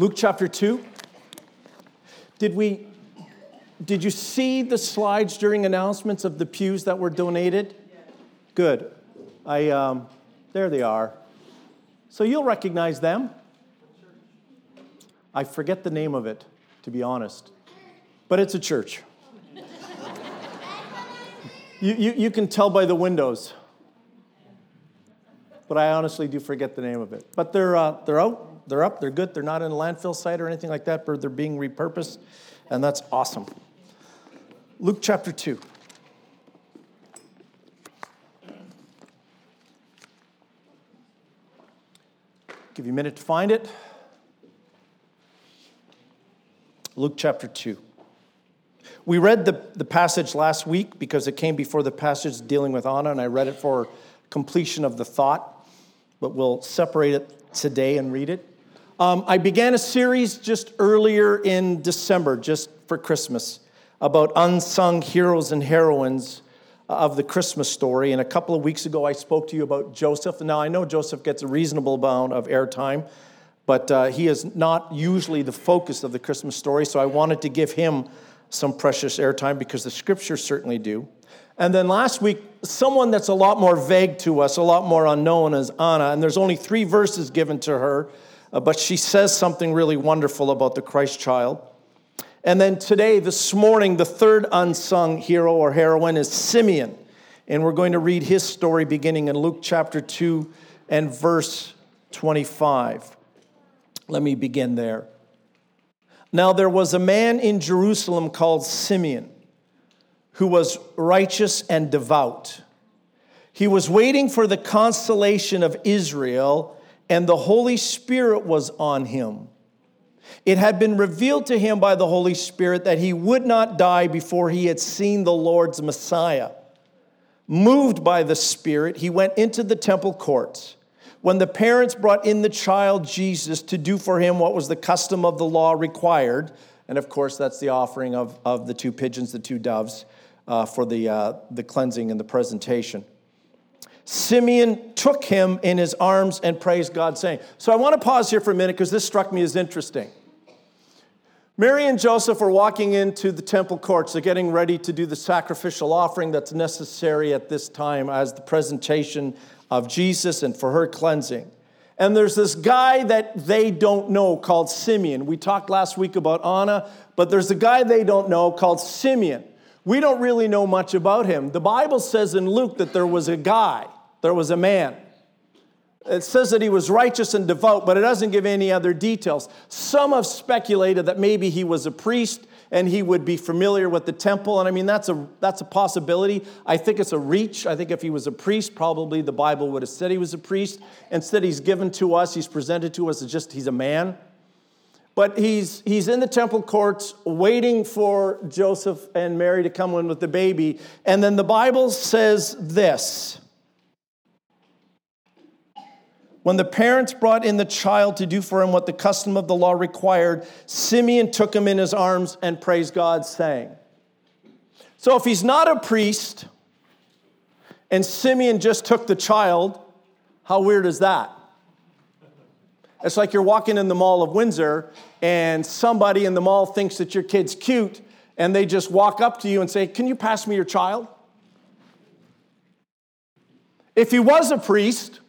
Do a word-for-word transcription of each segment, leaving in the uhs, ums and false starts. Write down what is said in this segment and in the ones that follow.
Luke chapter two. Did we, did you see the slides during announcements of the pews that were donated? Good. I, um, there they are. So you'll recognize them. I forget the name of it, to be honest, but it's a church. You, you, you can tell by the windows, but I honestly do forget the name of it. But they're uh, they're out, they're up, they're good. They're not in a landfill site or anything like that, but they're being repurposed, and that's awesome. Luke chapter two. Give you a minute to find it. Luke chapter two. We read the, the passage last week because it came before the passage dealing with Anna, and I read it for completion of the thought, but we'll separate it today and read it. Um, I began a series just earlier in December, just for Christmas, about unsung heroes and heroines of the Christmas story, and a couple of weeks ago I spoke to you about Joseph. Now, I know Joseph gets a reasonable amount of airtime, but uh, he is not usually the focus of the Christmas story, so I wanted to give him some precious airtime because the scriptures certainly do. And then last week, someone that's a lot more vague to us, a lot more unknown, is Anna, and there's only three verses given to her, uh, but she says something really wonderful about the Christ child. And then today, this morning, the third unsung hero or heroine is Simeon, and we're going to read his story beginning in Luke chapter two and verse twenty-five. Let me begin there. Now there was a man in Jerusalem called Simeon, who was righteous and devout. He was waiting for the consolation of Israel, and the Holy Spirit was on him. It had been revealed to him by the Holy Spirit that he would not die before he had seen the Lord's Messiah. Moved by the Spirit, he went into the temple courts. When the parents brought in the child Jesus to do for him what was the custom of the law required, and of course that's the offering of, of the two pigeons, the two doves, uh, for the, uh, the cleansing and the presentation. Simeon took him in his arms and praised God, saying, so I want to pause here for a minute because this struck me as interesting. Mary and Joseph are walking into the temple courts. They're getting ready to do the sacrificial offering that's necessary at this time as the presentation of Jesus and for her cleansing. And there's this guy that they don't know called Simeon. We talked last week about Anna, but there's a guy they don't know called Simeon. We don't really know much about him. The Bible says in Luke that there was a guy, there was a man. It says that he was righteous and devout, but it doesn't give any other details. Some have speculated that maybe he was a priest and he would be familiar with the temple. And I mean, that's a that's a possibility. I think it's a reach. I think if he was a priest, probably the Bible would have said he was a priest. Instead, he's given to us, he's presented to us as just he's a man. But he's he's in the temple courts waiting for Joseph and Mary to come in with the baby. And then the Bible says this. When the parents brought in the child to do for him what the custom of the law required, Simeon took him in his arms and praised God, saying. So if he's not a priest, and Simeon just took the child, how weird is that? It's like you're walking in the Mall of Windsor, and somebody in the mall thinks that your kid's cute, and they just walk up to you and say, can you pass me your child? If he was a priest,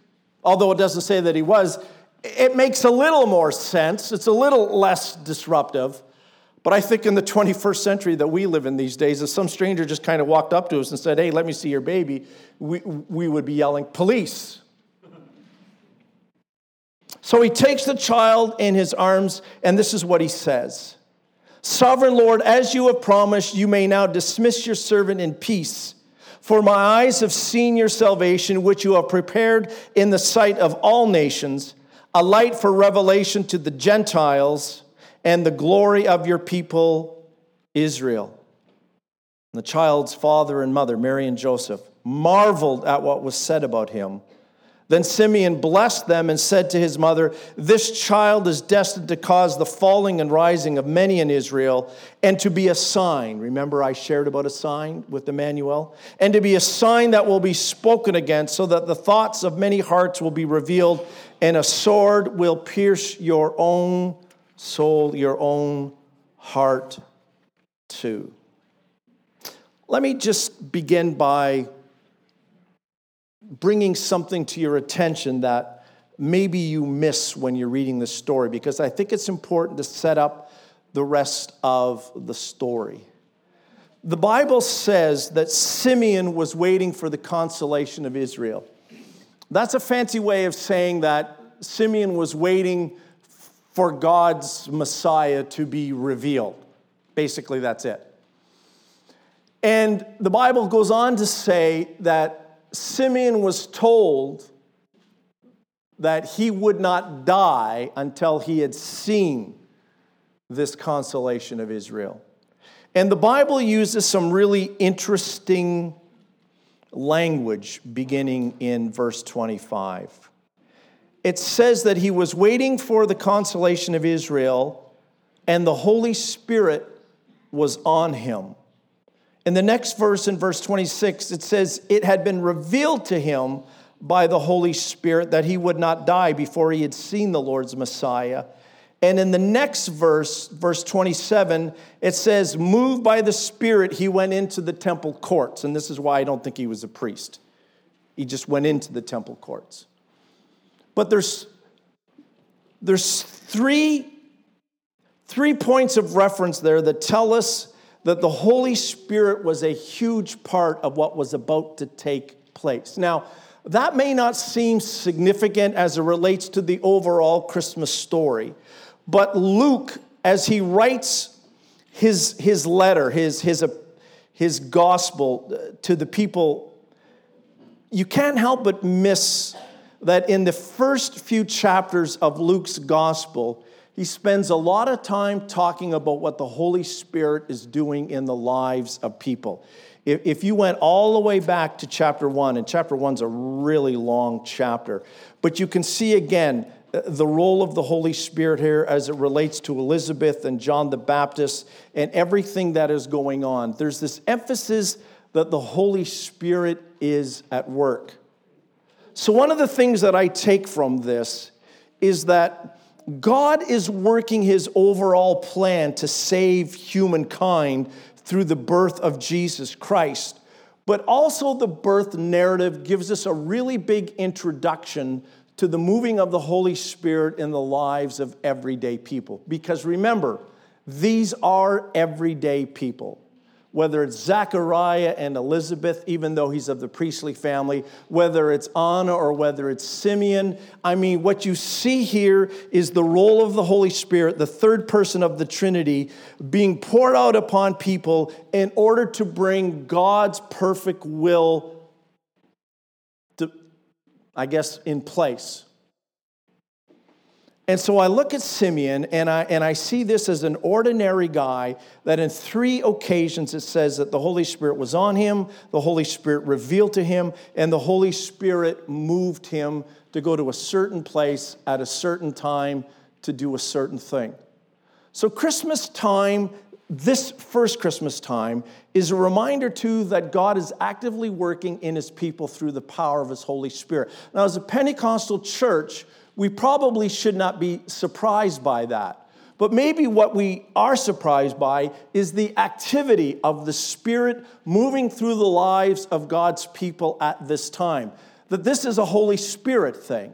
although it doesn't say that he was, it makes a little more sense. It's a little less disruptive. But I think in the twenty-first century that we live in these days, if some stranger just kind of walked up to us and said, hey, let me see your baby, we, we would be yelling, police. So he takes the child in his arms, and this is what he says. Sovereign Lord, as you have promised, you may now dismiss your servant in peace. For my eyes have seen your salvation, which you have prepared in the sight of all nations, a light for revelation to the Gentiles, and the glory of your people, Israel. And the child's father and mother, Mary and Joseph, marveled at what was said about him. Then Simeon blessed them and said to his mother, this child is destined to cause the falling and rising of many in Israel, and to be a sign. Remember I shared about a sign with Emmanuel? And to be a sign that will be spoken against, so that the thoughts of many hearts will be revealed, and a sword will pierce your own soul, your own heart too. Let me just begin by bringing something to your attention that maybe you miss when you're reading this story, because I think it's important to set up the rest of the story. The Bible says that Simeon was waiting for the consolation of Israel. That's a fancy way of saying that Simeon was waiting for God's Messiah to be revealed. Basically, that's it. And the Bible goes on to say that Simeon was told that he would not die until he had seen this consolation of Israel. And the Bible uses some really interesting language beginning in verse twenty-five. It says that he was waiting for the consolation of Israel, and the Holy Spirit was on him. In the next verse, in verse twenty-six, it says it had been revealed to him by the Holy Spirit that he would not die before he had seen the Lord's Messiah. And in the next verse, verse twenty-seven, it says, moved by the Spirit, he went into the temple courts. And this is why I don't think he was a priest. He just went into the temple courts. But there's there's three, three points of reference there that tell us that the Holy Spirit was a huge part of what was about to take place. Now, that may not seem significant as it relates to the overall Christmas story. But Luke, as he writes his, his letter, his, his, his gospel to the people, you can't help but miss that in the first few chapters of Luke's gospel, he spends a lot of time talking about what the Holy Spirit is doing in the lives of people. If, if you went all the way back to chapter one, and chapter one's a really long chapter, but you can see again the role of the Holy Spirit here as it relates to Elizabeth and John the Baptist and everything that is going on. There's this emphasis that the Holy Spirit is at work. So one of the things that I take from this is that God is working his overall plan to save humankind through the birth of Jesus Christ. But also the birth narrative gives us a really big introduction to the moving of the Holy Spirit in the lives of everyday people. Because remember, these are everyday people. Whether it's Zechariah and Elizabeth, even though he's of the priestly family, whether it's Anna or whether it's Simeon. I mean, what you see here is the role of the Holy Spirit, the third person of the Trinity, being poured out upon people in order to bring God's perfect will, I guess, in place. And so I look at Simeon, and I and I see this as an ordinary guy that in three occasions it says that the Holy Spirit was on him, the Holy Spirit revealed to him, and the Holy Spirit moved him to go to a certain place at a certain time to do a certain thing. So Christmas time, this first Christmas time, is a reminder, too, that God is actively working in his people through the power of his Holy Spirit. Now, as a Pentecostal church, we probably should not be surprised by that. But maybe what we are surprised by is the activity of the Spirit moving through the lives of God's people at this time. That this is a Holy Spirit thing.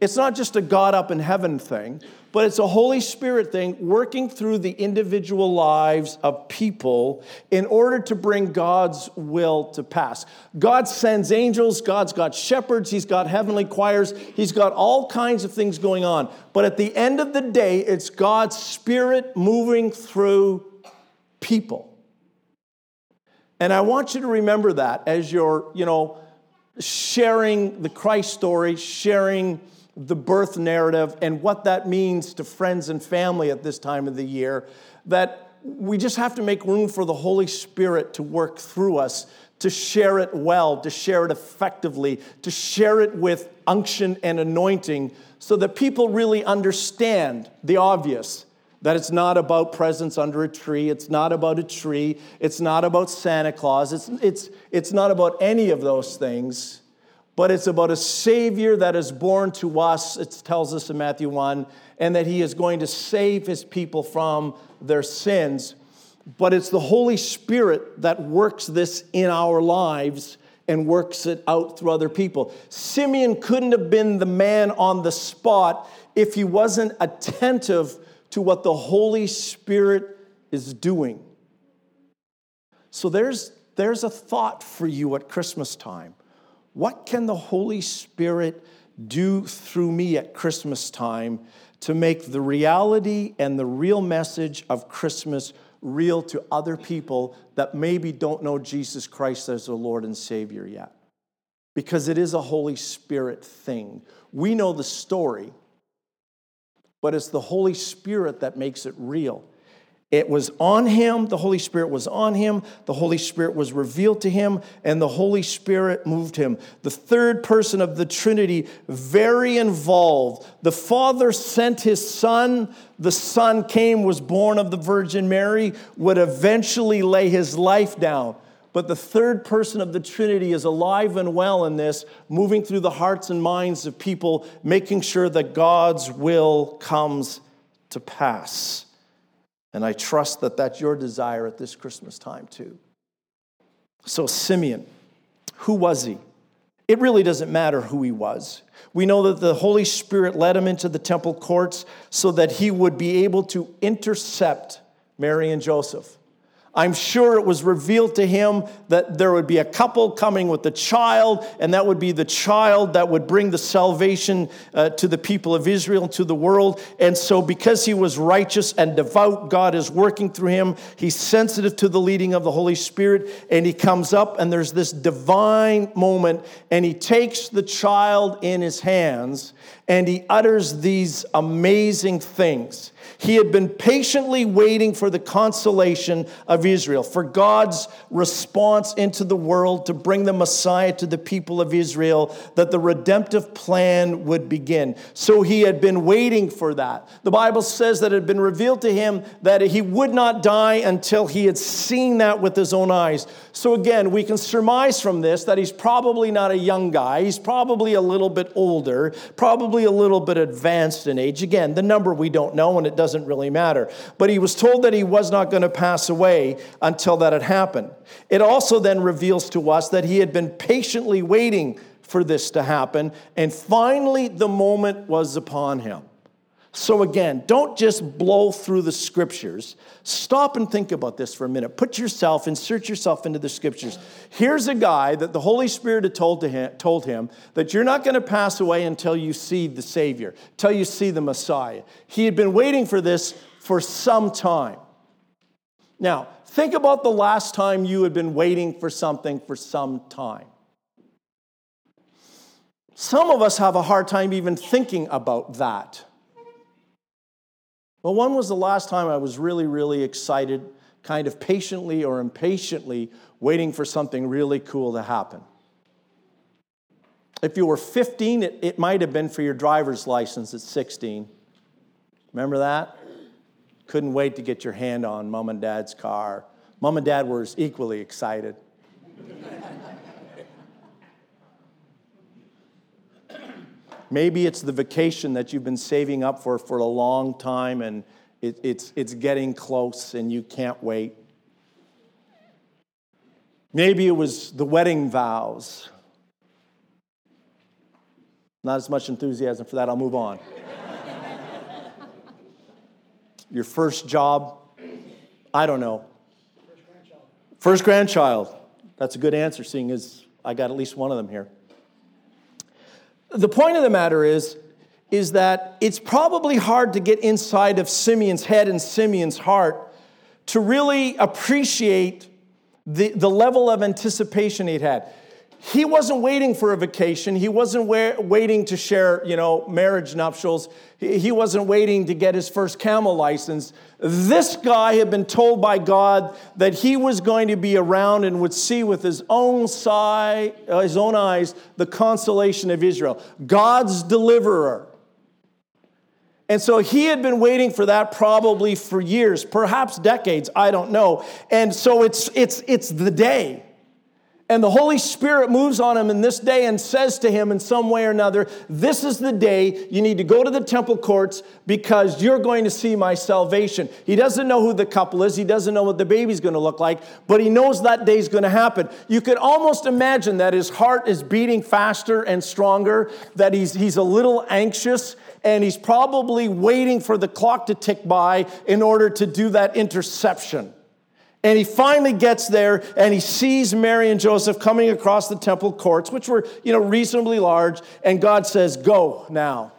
It's not just a God up in heaven thing, but it's a Holy Spirit thing working through the individual lives of people in order to bring God's will to pass. God sends angels. God's got shepherds. He's got heavenly choirs. He's got all kinds of things going on. But at the end of the day, it's God's Spirit moving through people. And I want you to remember that as you're, you know, sharing the Christ story, sharing the birth narrative and what that means to friends and family at this time of the year, that we just have to make room for the Holy Spirit to work through us, to share it well, to share it effectively, to share it with unction and anointing so that people really understand the obvious, that it's not about presents under a tree, it's not about a tree, it's not about Santa Claus, it's, it's, it's not about any of those things. but it's about a Savior that is born to us, it tells us in Matthew one, and that he is going to save his people from their sins. But it's the Holy Spirit that works this in our lives and works it out through other people. Simeon couldn't have been the man on the spot if he wasn't attentive to what the Holy Spirit is doing. So there's, there's a thought for you at Christmas time. What can the Holy Spirit do through me at Christmas time to make the reality and the real message of Christmas real to other people that maybe don't know Jesus Christ as their Lord and Savior yet? Because it is a Holy Spirit thing. We know the story, but it's the Holy Spirit that makes it real. It was on him, the Holy Spirit was on him, the Holy Spirit was revealed to him, and the Holy Spirit moved him. The third person of the Trinity, very involved. The Father sent his Son, the Son came, was born of the Virgin Mary, would eventually lay his life down. But the third person of the Trinity is alive and well in this, moving through the hearts and minds of people, making sure that God's will comes to pass. And I trust that that's your desire at this Christmas time too. So Simeon, who was he? It really doesn't matter who he was. We know that the Holy Spirit led him into the temple courts so that he would be able to intercept Mary and Joseph. I'm sure it was revealed to him that there would be a couple coming with a child, and that would be the child that would bring the salvation uh, to the people of Israel, to the world. And so because he was righteous and devout, God is working through him. He's sensitive to the leading of the Holy Spirit, and he comes up, and there's this divine moment, and he takes the child in his hands, and he utters these amazing things. He had been patiently waiting for the consolation of Israel, for God's response into the world to bring the Messiah to the people of Israel, that the redemptive plan would begin. So he had been waiting for that. The Bible says that it had been revealed to him that he would not die until he had seen that with his own eyes. So again, we can surmise from this that he's probably not a young guy. He's probably a little bit older, probably a little bit advanced in age. Again, the number we don't know, and it doesn't really matter. But he was told that he was not going to pass away until that had happened. It also then reveals to us that he had been patiently waiting for this to happen, and finally the moment was upon him. So again, don't just blow through the scriptures. Stop and think about this for a minute. Put yourself, insert yourself into the scriptures. Here's a guy that the Holy Spirit had told, to him, told him that you're not going to pass away until you see the Savior, until you see the Messiah. He had been waiting for this for some time. Now, think about the last time you had been waiting for something for some time. Some of us have a hard time even thinking about that. Well, when was the last time I was really, really excited, kind of patiently or impatiently waiting for something really cool to happen? If you were fifteen, it, it might have been for your driver's license at sixteen. Remember that? Couldn't wait to get your hand on Mom and Dad's car. Mom and Dad were equally excited. Maybe it's the vacation that you've been saving up for for a long time, and it, it's, it's getting close and you can't wait. Maybe it was the wedding vows. Not as much enthusiasm for that. I'll move on. Your first job, I don't know. First grandchild. First grandchild. That's a good answer, seeing as I got at least one of them here. The point of the matter is, is that it's probably hard to get inside of Simeon's head and Simeon's heart to really appreciate the, the level of anticipation he'd had. He wasn't waiting for a vacation. He wasn't wa- waiting to share, you know, marriage nuptials. He, he wasn't waiting to get his first camel license. This guy had been told by God that he was going to be around and would see with his own sigh, uh, his own eyes the consolation of Israel, God's deliverer. And so he had been waiting for that probably for years, perhaps decades, I don't know. And so it's it's it's the day. And the Holy Spirit moves on him in this day and says to him in some way or another, this is the day you need to go to the temple courts because you're going to see my salvation. He doesn't know who the couple is. He doesn't know what the baby's going to look like, but he knows that day's going to happen. You could almost imagine that his heart is beating faster and stronger, that he's, he's a little anxious, and he's probably waiting for the clock to tick by in order to do that interception. And he finally gets there, and he sees Mary and Joseph coming across the temple courts, which were, you know, reasonably large. And God says, "Go now."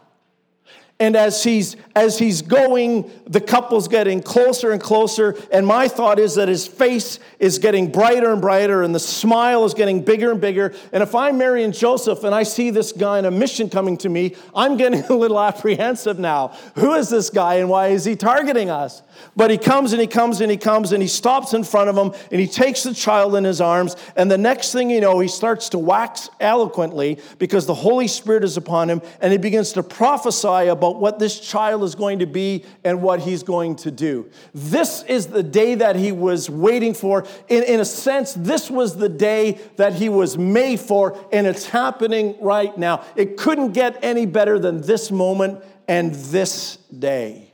And as he's as he's going, the couple's getting closer and closer. And my thought is that his face is getting brighter and brighter, and the smile is getting bigger and bigger. And if I'm Mary and Joseph, and I see this guy in a mission coming to me, I'm getting a little apprehensive now. Who is this guy, and why is he targeting us? But he comes and he comes and he comes and he stops in front of him and he takes the child in his arms. And the next thing you know, he starts to wax eloquently because the Holy Spirit is upon him, and he begins to prophesy about what this child is going to be and what he's going to do. This is the day that he was waiting for. In, in a sense, this was the day that he was made for, and it's happening right now. It couldn't get any better than this moment and this day.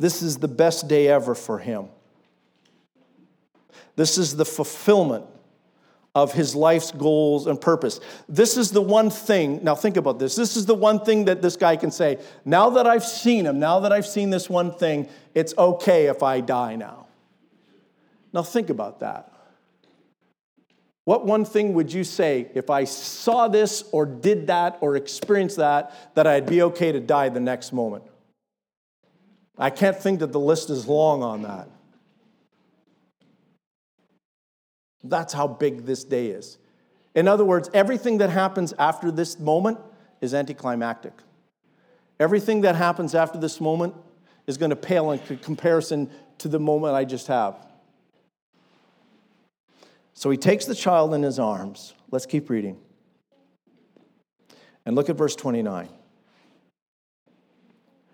This is the best day ever for him. This is the fulfillment of his life's goals and purpose. This is the one thing, now think about this, this is the one thing that this guy can say, now that I've seen him, now that I've seen this one thing, it's okay if I die now. Now think about that. What one thing would you say, if I saw this or did that or experienced that, that I'd be okay to die the next moment? I can't think that the list is long on that. That's how big this day is. In other words, everything that happens after this moment is anticlimactic. Everything that happens after this moment is going to pale in comparison to the moment I just have. So he takes the child in his arms. Let's keep reading. And look at verse twenty-nine.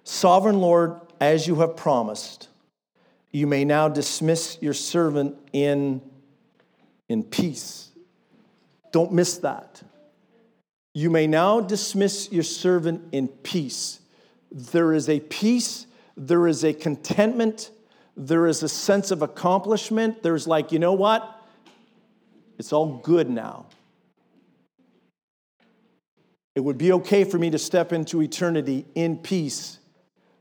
Sovereign Lord, as you have promised, you may now dismiss your servant in, in peace. Don't miss that. You may now dismiss your servant in peace. There is a peace, there is a contentment, there is a sense of accomplishment. There's like, you know what? It's all good now. It would be okay for me to step into eternity in peace,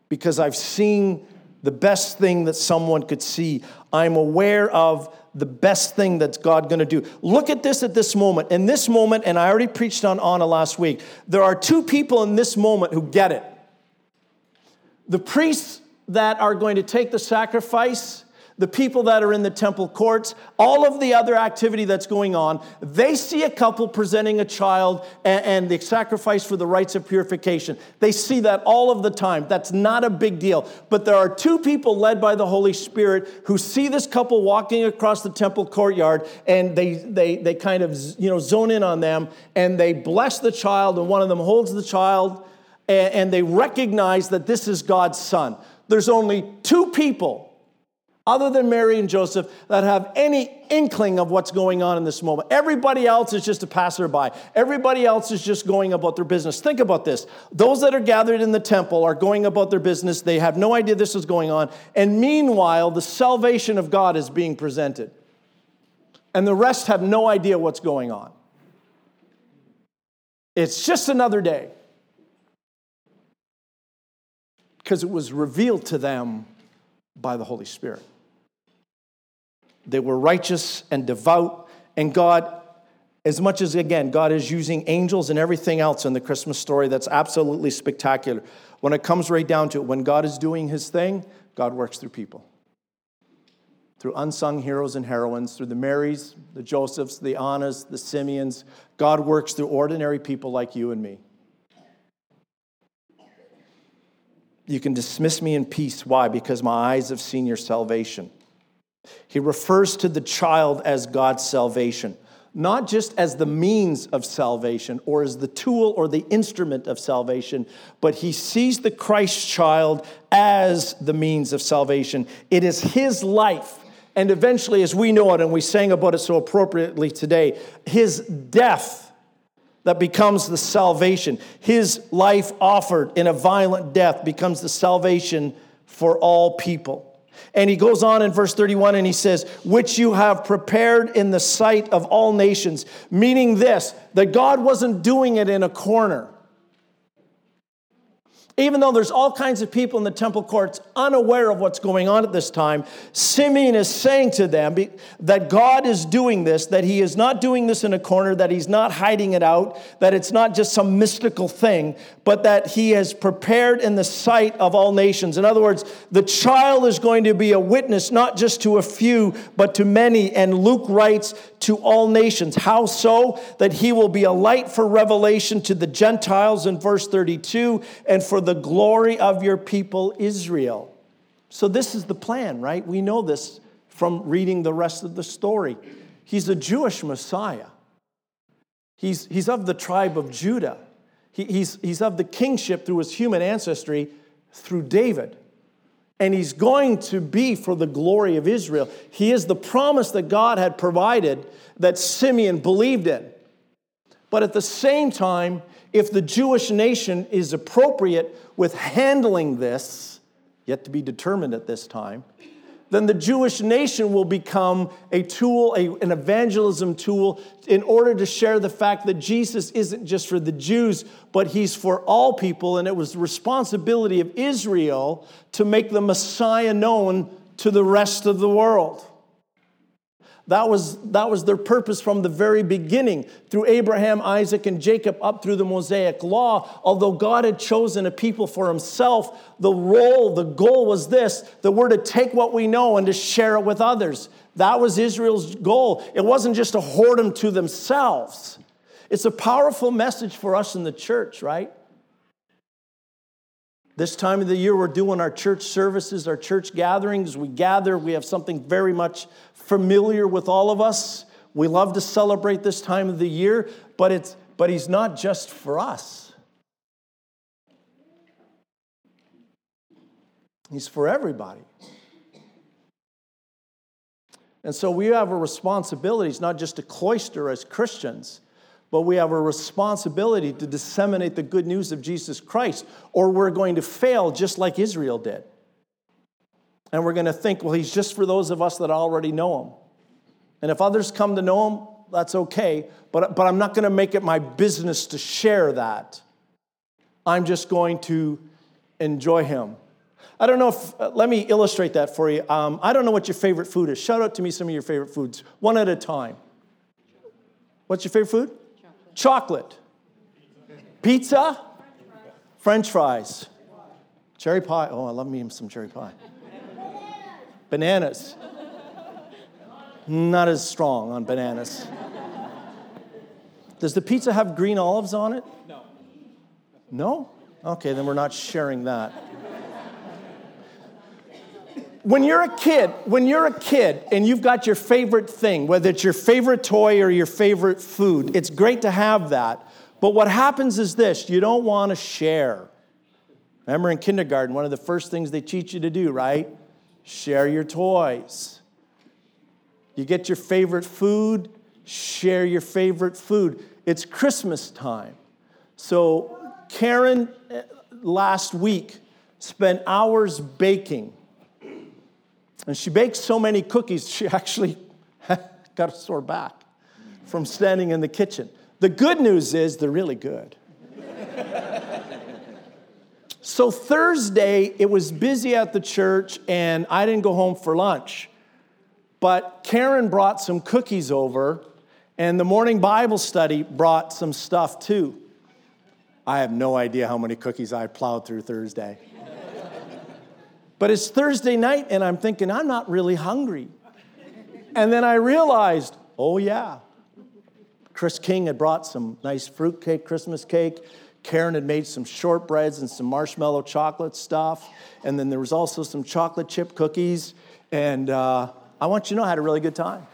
because I've seen the best thing that someone could see. I'm aware of the best thing that God's going to do. Look at this at this moment. In this moment, and I already preached on Anna last week, there are two people in this moment who get it. The priests that are going to take the sacrifice, the people that are in the temple courts, all of the other activity that's going on, they see a couple presenting a child and, and the sacrifice for the rites of purification. They see that all of the time. That's not a big deal. But there are two people led by the Holy Spirit who see this couple walking across the temple courtyard, and they they they kind of, you know, zone in on them, and they bless the child, and one of them holds the child, and, and they recognize that this is God's son. There's only two people other than Mary and Joseph that have any inkling of what's going on in this moment. Everybody else is just a passerby. Everybody else is just going about their business. Think about this. Those that are gathered in the temple are going about their business. They have no idea this is going on. And meanwhile, the salvation of God is being presented. And the rest have no idea what's going on. It's just another day. Because it was revealed to them by the Holy Spirit. They were righteous and devout, and God, as much as, again, God is using angels and everything else in the Christmas story that's absolutely spectacular. When it comes right down to it, when God is doing his thing, God works through people, through unsung heroes and heroines, through the Marys, the Josephs, the Annas, the Simeons. God works through ordinary people like you and me. You can dismiss me in peace. Why? Because my eyes have seen your salvation. He refers to the child as God's salvation, not just as the means of salvation or as the tool or the instrument of salvation, but he sees the Christ child as the means of salvation. It is his life, And eventually, as we know it, and we sang about it so appropriately today, his death that becomes the salvation. His life offered in a violent death becomes the salvation for all people. And he goes on in verse thirty-one and he says, which you have prepared in the sight of all nations. Meaning this, that God wasn't doing it in a corner. Even though there's all kinds of people in the temple courts unaware of what's going on at this time, Simeon is saying to them that God is doing this, that he is not doing this in a corner, that he's not hiding it out, that it's not just some mystical thing, but that he has prepared in the sight of all nations. In other words, the child is going to be a witness, not just to a few, but to many. And Luke writes, to all nations. How so? That he will be a light for revelation to the Gentiles in verse thirty-two, and for the glory of your people Israel. So this is the plan, right? We know this from reading the rest of the story. He's a Jewish Messiah. He's, he's of the tribe of Judah. He, he's, he's of the kingship through his human ancestry through David. And he's going to be for the glory of Israel. He is the promise that God had provided that Simeon believed in. But at the same time, if the Jewish nation is appropriate with handling this, yet to be determined at this time, then the Jewish nation will become a tool, a, an evangelism tool, in order to share the fact that Jesus isn't just for the Jews, but he's for all people. And it was the responsibility of Israel to make the Messiah known to the rest of the world. That was, that was their purpose from the very beginning, through Abraham, Isaac, and Jacob, up through the Mosaic Law. Although God had chosen a people for himself, the role, the goal was this, that we're to take what we know and to share it with others. That was Israel's goal. It wasn't just to hoard them to themselves. It's a powerful message for us in the church, right? This time of the year, we're doing our church services, our church gatherings. We gather. We have something very much familiar with all of us. We love to celebrate this time of the year, but it's but he's not just for us. He's for everybody. And so we have a responsibility. It's not just to cloister as Christians, but we have a responsibility to disseminate the good news of Jesus Christ, or we're going to fail just like Israel did. And we're going to think, well, he's just for those of us that already know him. And if others come to know him, that's okay, but, but I'm not going to make it my business to share that. I'm just going to enjoy him. I don't know if, uh, let me illustrate that for you. Um, I don't know what your favorite food is. Shout out to me some of your favorite foods, one at a time. What's your favorite food? Chocolate, pizza, French fries, cherry pie. Oh, I love me some cherry pie. Bananas. Not as strong on bananas. Does the pizza have green olives on it? No. No? Okay, then we're not sharing that. When you're a kid, when you're a kid and you've got your favorite thing, whether it's your favorite toy or your favorite food, it's great to have that. But what happens is this, you don't want to share. Remember in kindergarten, one of the first things they teach you to do, right? Share your toys. You get your favorite food, share your favorite food. It's Christmas time. So Karen last week spent hours baking. And she baked so many cookies, she actually got a sore back from standing in the kitchen. The good news is they're really good. So Thursday, it was busy at the church, and I didn't go home for lunch. But Karen brought some cookies over, and the morning Bible study brought some stuff too. I have no idea how many cookies I plowed through Thursday. But it's Thursday night, and I'm thinking, I'm not really hungry. And then I realized, oh, yeah. Chris King had brought some nice fruitcake, Christmas cake. Karen had made some shortbreads and some marshmallow chocolate stuff. And then there was also some chocolate chip cookies. And uh, I want you to know I had a really good time.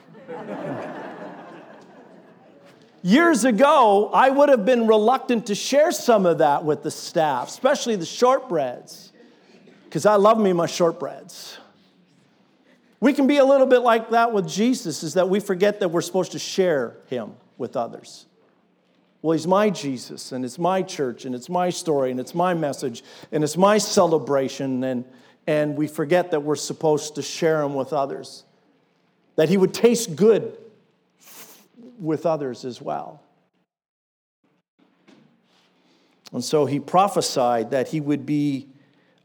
Years ago, I would have been reluctant to share some of that with the staff, especially the shortbreads. Because I love me my shortbreads. We can be a little bit like that with Jesus, is that we forget that we're supposed to share him with others. Well, he's my Jesus, and it's my church, and it's my story, and it's my message, and it's my celebration, and, and we forget that we're supposed to share him with others, that he would taste good with others as well. And so he prophesied that he would be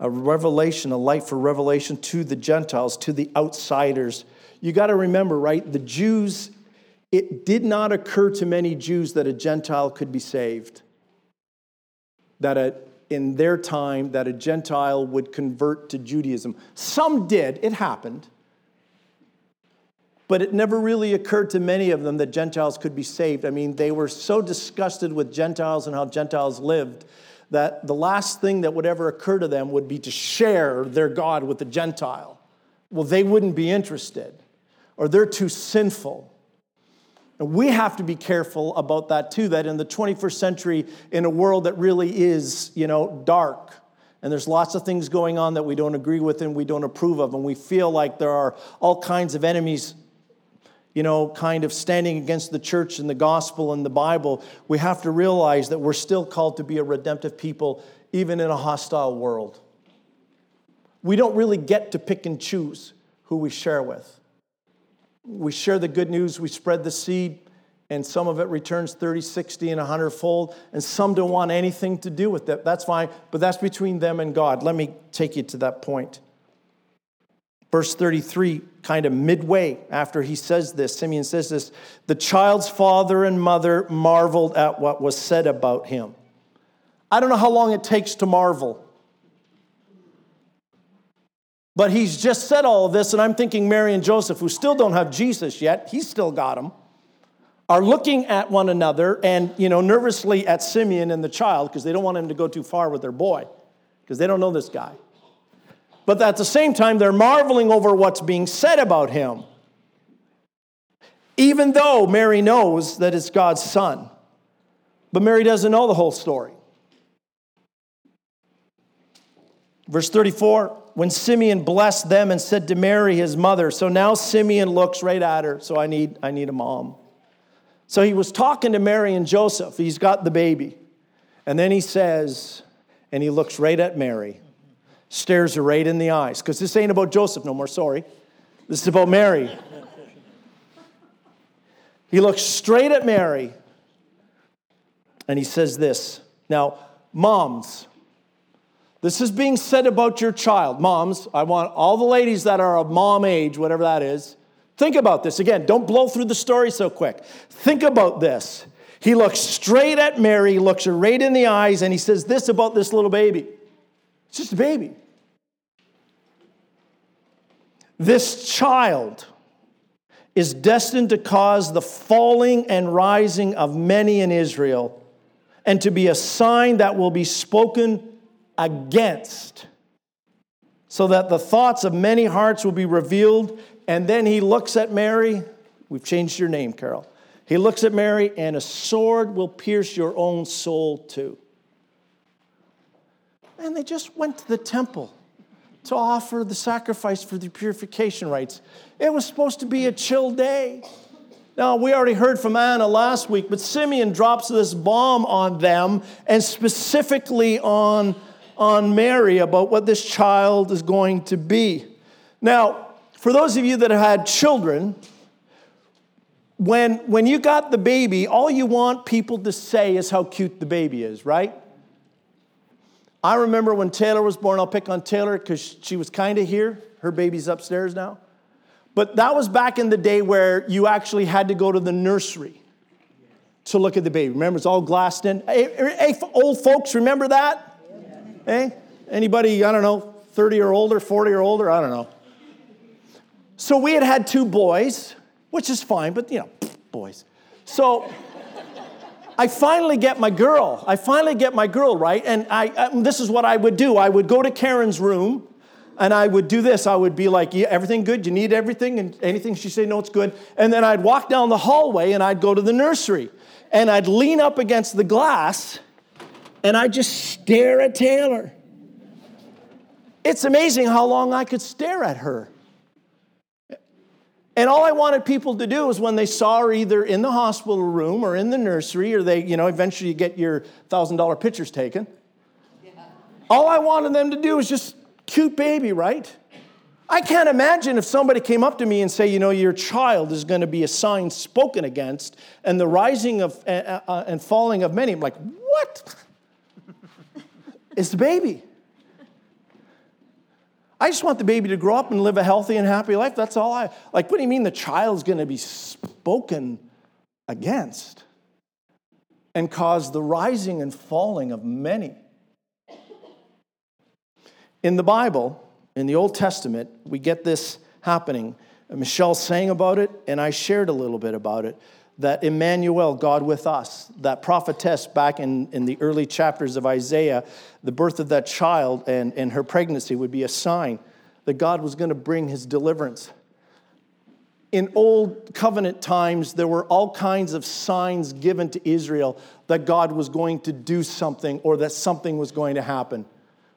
a revelation, a light for revelation to the Gentiles, to the outsiders. You got to remember, right, the Jews, it did not occur to many Jews that a Gentile could be saved. That a, in their time, that a Gentile would convert to Judaism. Some did, it happened. But it never really occurred to many of them that Gentiles could be saved. I mean, they were so disgusted with Gentiles and how Gentiles lived that the last thing that would ever occur to them would be to share their God with a Gentile. Well, they wouldn't be interested, or they're too sinful. And we have to be careful about that too, that in the twenty-first century, in a world that really is, you know, dark, and there's lots of things going on that we don't agree with and we don't approve of, and we feel like there are all kinds of enemies, you know, kind of standing against the church and the gospel and the Bible, we have to realize that we're still called to be a redemptive people, even in a hostile world. We don't really get to pick and choose who we share with. We share the good news, we spread the seed, and some of it returns thirty, sixty, and one hundred fold, and some don't want anything to do with it. That's fine, but that's between them and God. Let me take you to that point. Verse thirty-three, kind of midway after he says this, Simeon says this, the child's father and mother marveled at what was said about him. I don't know how long it takes to marvel. But he's just said all of this, and I'm thinking Mary and Joseph, who still don't have Jesus yet, he's still got him, are looking at one another and, you know, nervously at Simeon and the child because they don't want him to go too far with their boy because they don't know this guy. But at the same time, they're marveling over what's being said about him, even though Mary knows that it's God's son. But Mary doesn't know the whole story. Verse thirty-four, when Simeon blessed them and said to Mary, his mother, so now Simeon looks right at her, so I need, I need a mom. So he was talking to Mary and Joseph. He's got the baby. And then he says, and he looks right at Mary. Stares her right in the eyes. Because this ain't about Joseph no more, sorry. This is about Mary. He looks straight at Mary. And he says this. Now, moms, this is being said about your child. Moms, I want all the ladies that are of mom age, whatever that is, think about this. Again, don't blow through the story so quick. Think about this. He looks straight at Mary, looks her right in the eyes, and he says this about this little baby. It's just a baby. This child is destined to cause the falling and rising of many in Israel and to be a sign that will be spoken against so that the thoughts of many hearts will be revealed. And then he looks at Mary. We've changed your name, Carol. He looks at Mary, and a sword will pierce your own soul too. And they just went to the temple to offer the sacrifice for the purification rites. It was supposed to be a chill day. Now, we already heard from Anna last week, but Simeon drops this bomb on them and specifically on, on Mary about what this child is going to be. Now, for those of you that have had children, when, when you got the baby, all you want people to say is how cute the baby is, right? I remember when Taylor was born, I'll pick on Taylor because she was kind of here. Her baby's upstairs now. But that was back in the day where you actually had to go to the nursery to look at the baby. Remember, it's all glassed in. Hey, hey old folks, remember that? Yeah. Hey? Anybody, I don't know, thirty or older, forty or older? I don't know. So we had had two boys, which is fine, but, you know, boys. So I finally get my girl. I finally get my girl, right? And I, I this is what I would do. I would go to Karen's room, and I would do this. I would be like, yeah, everything good? You need everything? And anything? She'd say, no, it's good. And then I'd walk down the hallway, and I'd go to the nursery. And I'd lean up against the glass, and I'd just stare at Taylor. It's amazing how long I could stare at her. And all I wanted people to do was when they saw her either in the hospital room or in the nursery, or they, you know, eventually you get your one thousand dollars pictures taken. Yeah. All I wanted them to do was just, cute baby, right? I can't imagine if somebody came up to me and say, you know, your child is going to be a sign spoken against and the rising of uh, uh, and falling of many. I'm like, what? It's the baby. I just want the baby to grow up and live a healthy and happy life. That's all I, like, what do you mean the child's going to be spoken against and cause the rising and falling of many? In the Bible, in the Old Testament, we get this happening. Michelle sang about it, and I shared a little bit about it, that Emmanuel, God with us, that prophetess back in, in the early chapters of Isaiah, the birth of that child and, and her pregnancy would be a sign that God was going to bring his deliverance. In old covenant times, there were all kinds of signs given to Israel that God was going to do something or that something was going to happen.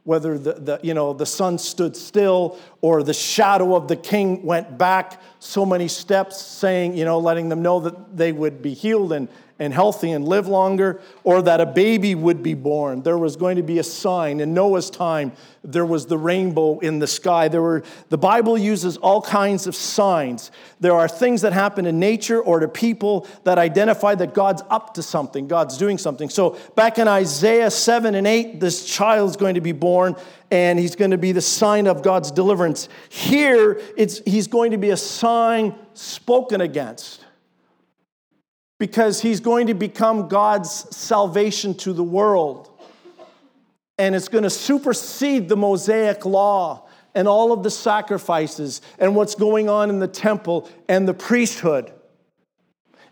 Whether the, the you know the sun stood still or the shadow of the king went back so many steps, saying, you know, letting them know that they would be healed and, and healthy and live longer, or that a baby would be born. There was going to be a sign. In Noah's time, there was the rainbow in the sky. There were the Bible uses all kinds of signs. There are things that happen in nature or to people that identify that God's up to something, God's doing something. So back in Isaiah seven and eight, this child's going to be born, and he's going to be the sign of God's deliverance. Here, it's he's going to be a sign spoken against, because he's going to become God's salvation to the world. And it's going to supersede the Mosaic law and all of the sacrifices and what's going on in the temple and the priesthood.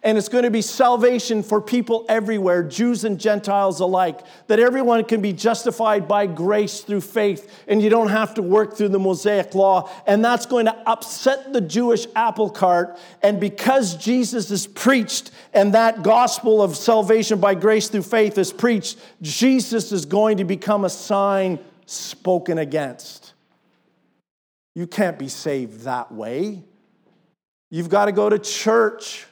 And it's going to be salvation for people everywhere, Jews and Gentiles alike, that everyone can be justified by grace through faith, and you don't have to work through the Mosaic law. And that's going to upset the Jewish apple cart. And because Jesus is preached and that gospel of salvation by grace through faith is preached, Jesus is going to become a sign spoken against. You can't be saved that way. You've got to go to church.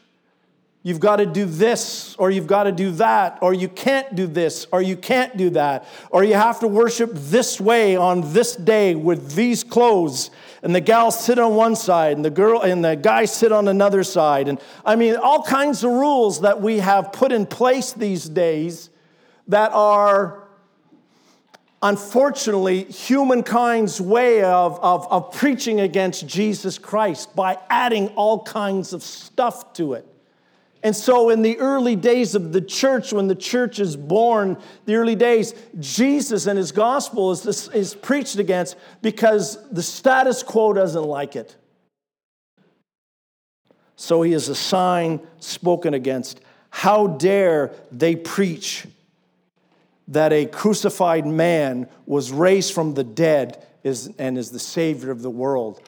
You've got to do this, or you've got to do that, or you can't do this, or you can't do that, or you have to worship this way on this day with these clothes, and the gals sit on one side, and the girl and the guys sit on another side. And I mean, all kinds of rules that we have put in place these days that are, unfortunately, humankind's way of, of, of preaching against Jesus Christ by adding all kinds of stuff to it. And so in the early days of the church, when the church is born, the early days, Jesus and his gospel is, is preached against because the status quo doesn't like it. So he is a sign spoken against. How dare they preach that a crucified man was raised from the dead is, and is the Savior of the world?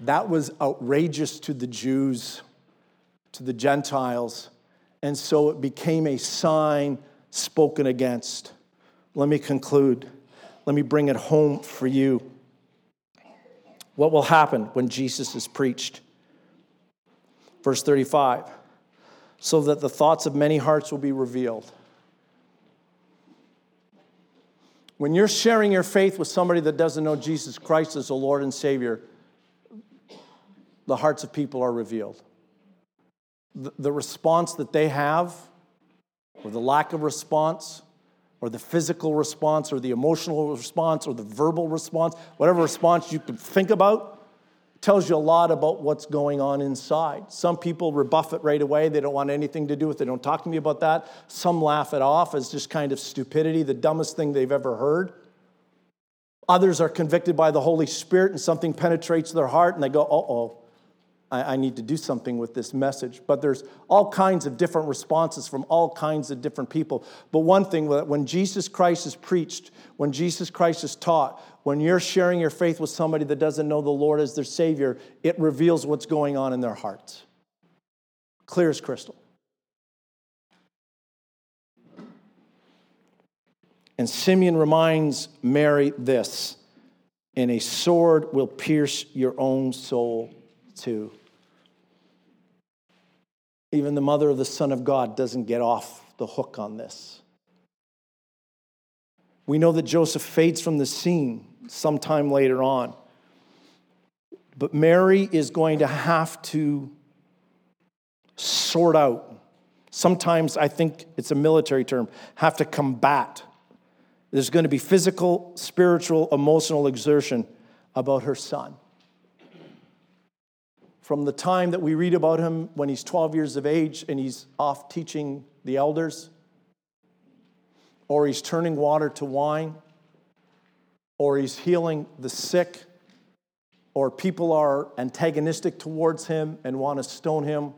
That was outrageous to the Jews, to the Gentiles, and so it became a sign spoken against. Let me conclude. Let me bring it home for you. What will happen when Jesus is preached? Verse thirty-five, so that the thoughts of many hearts will be revealed. When you're sharing your faith with somebody that doesn't know Jesus Christ as the Lord and Savior, the hearts of people are revealed. The response that they have, or the lack of response, or the physical response, or the emotional response, or the verbal response, whatever response you can think about, tells you a lot about what's going on inside. Some people rebuff it right away. They don't want anything to do with it. They don't talk to me about that. Some laugh it off as just kind of stupidity, the dumbest thing they've ever heard. Others are convicted by the Holy Spirit, and something penetrates their heart, and they go, uh-oh. I need to do something with this message. But there's all kinds of different responses from all kinds of different people. But one thing, when Jesus Christ is preached, when Jesus Christ is taught, when you're sharing your faith with somebody that doesn't know the Lord as their Savior, it reveals what's going on in their hearts. Clear as crystal. And Simeon reminds Mary this, and a sword will pierce your own soul too. Even the mother of the Son of God doesn't get off the hook on this. We know that Joseph fades from the scene sometime later on. But Mary is going to have to sort out. Sometimes, I think it's a military term, have to combat. There's going to be physical, spiritual, emotional exertion about her son. From the time that we read about him when he's twelve years of age and he's off teaching the elders, or he's turning water to wine, or he's healing the sick, or people are antagonistic towards him and want to stone him,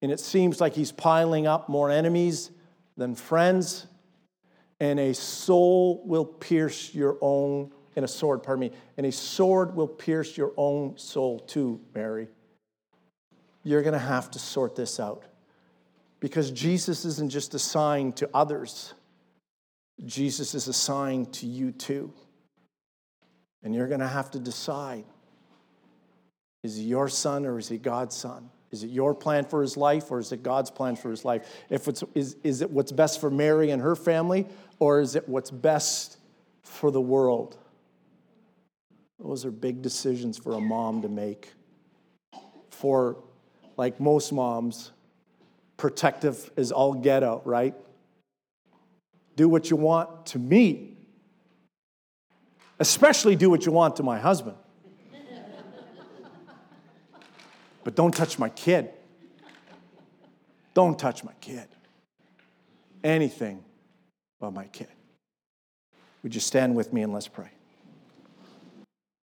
and it seems like he's piling up more enemies than friends, and a soul will pierce your own And a sword, pardon me. And a sword will pierce your own soul too, Mary. You're going to have to sort this out. Because Jesus isn't just a sign to others. Jesus is a sign to you too. And you're going to have to decide. Is he your son or is he God's son? Is it your plan for his life or is it God's plan for his life? If it's, is, is it what's best for Mary and her family or is it what's best for the world? Those are big decisions for a mom to make. For, like most moms, protective is all get out, right? Do what you want to me. Especially do what you want to my husband. But don't touch my kid. Don't touch my kid. Anything but my kid. Would you stand with me and let's pray.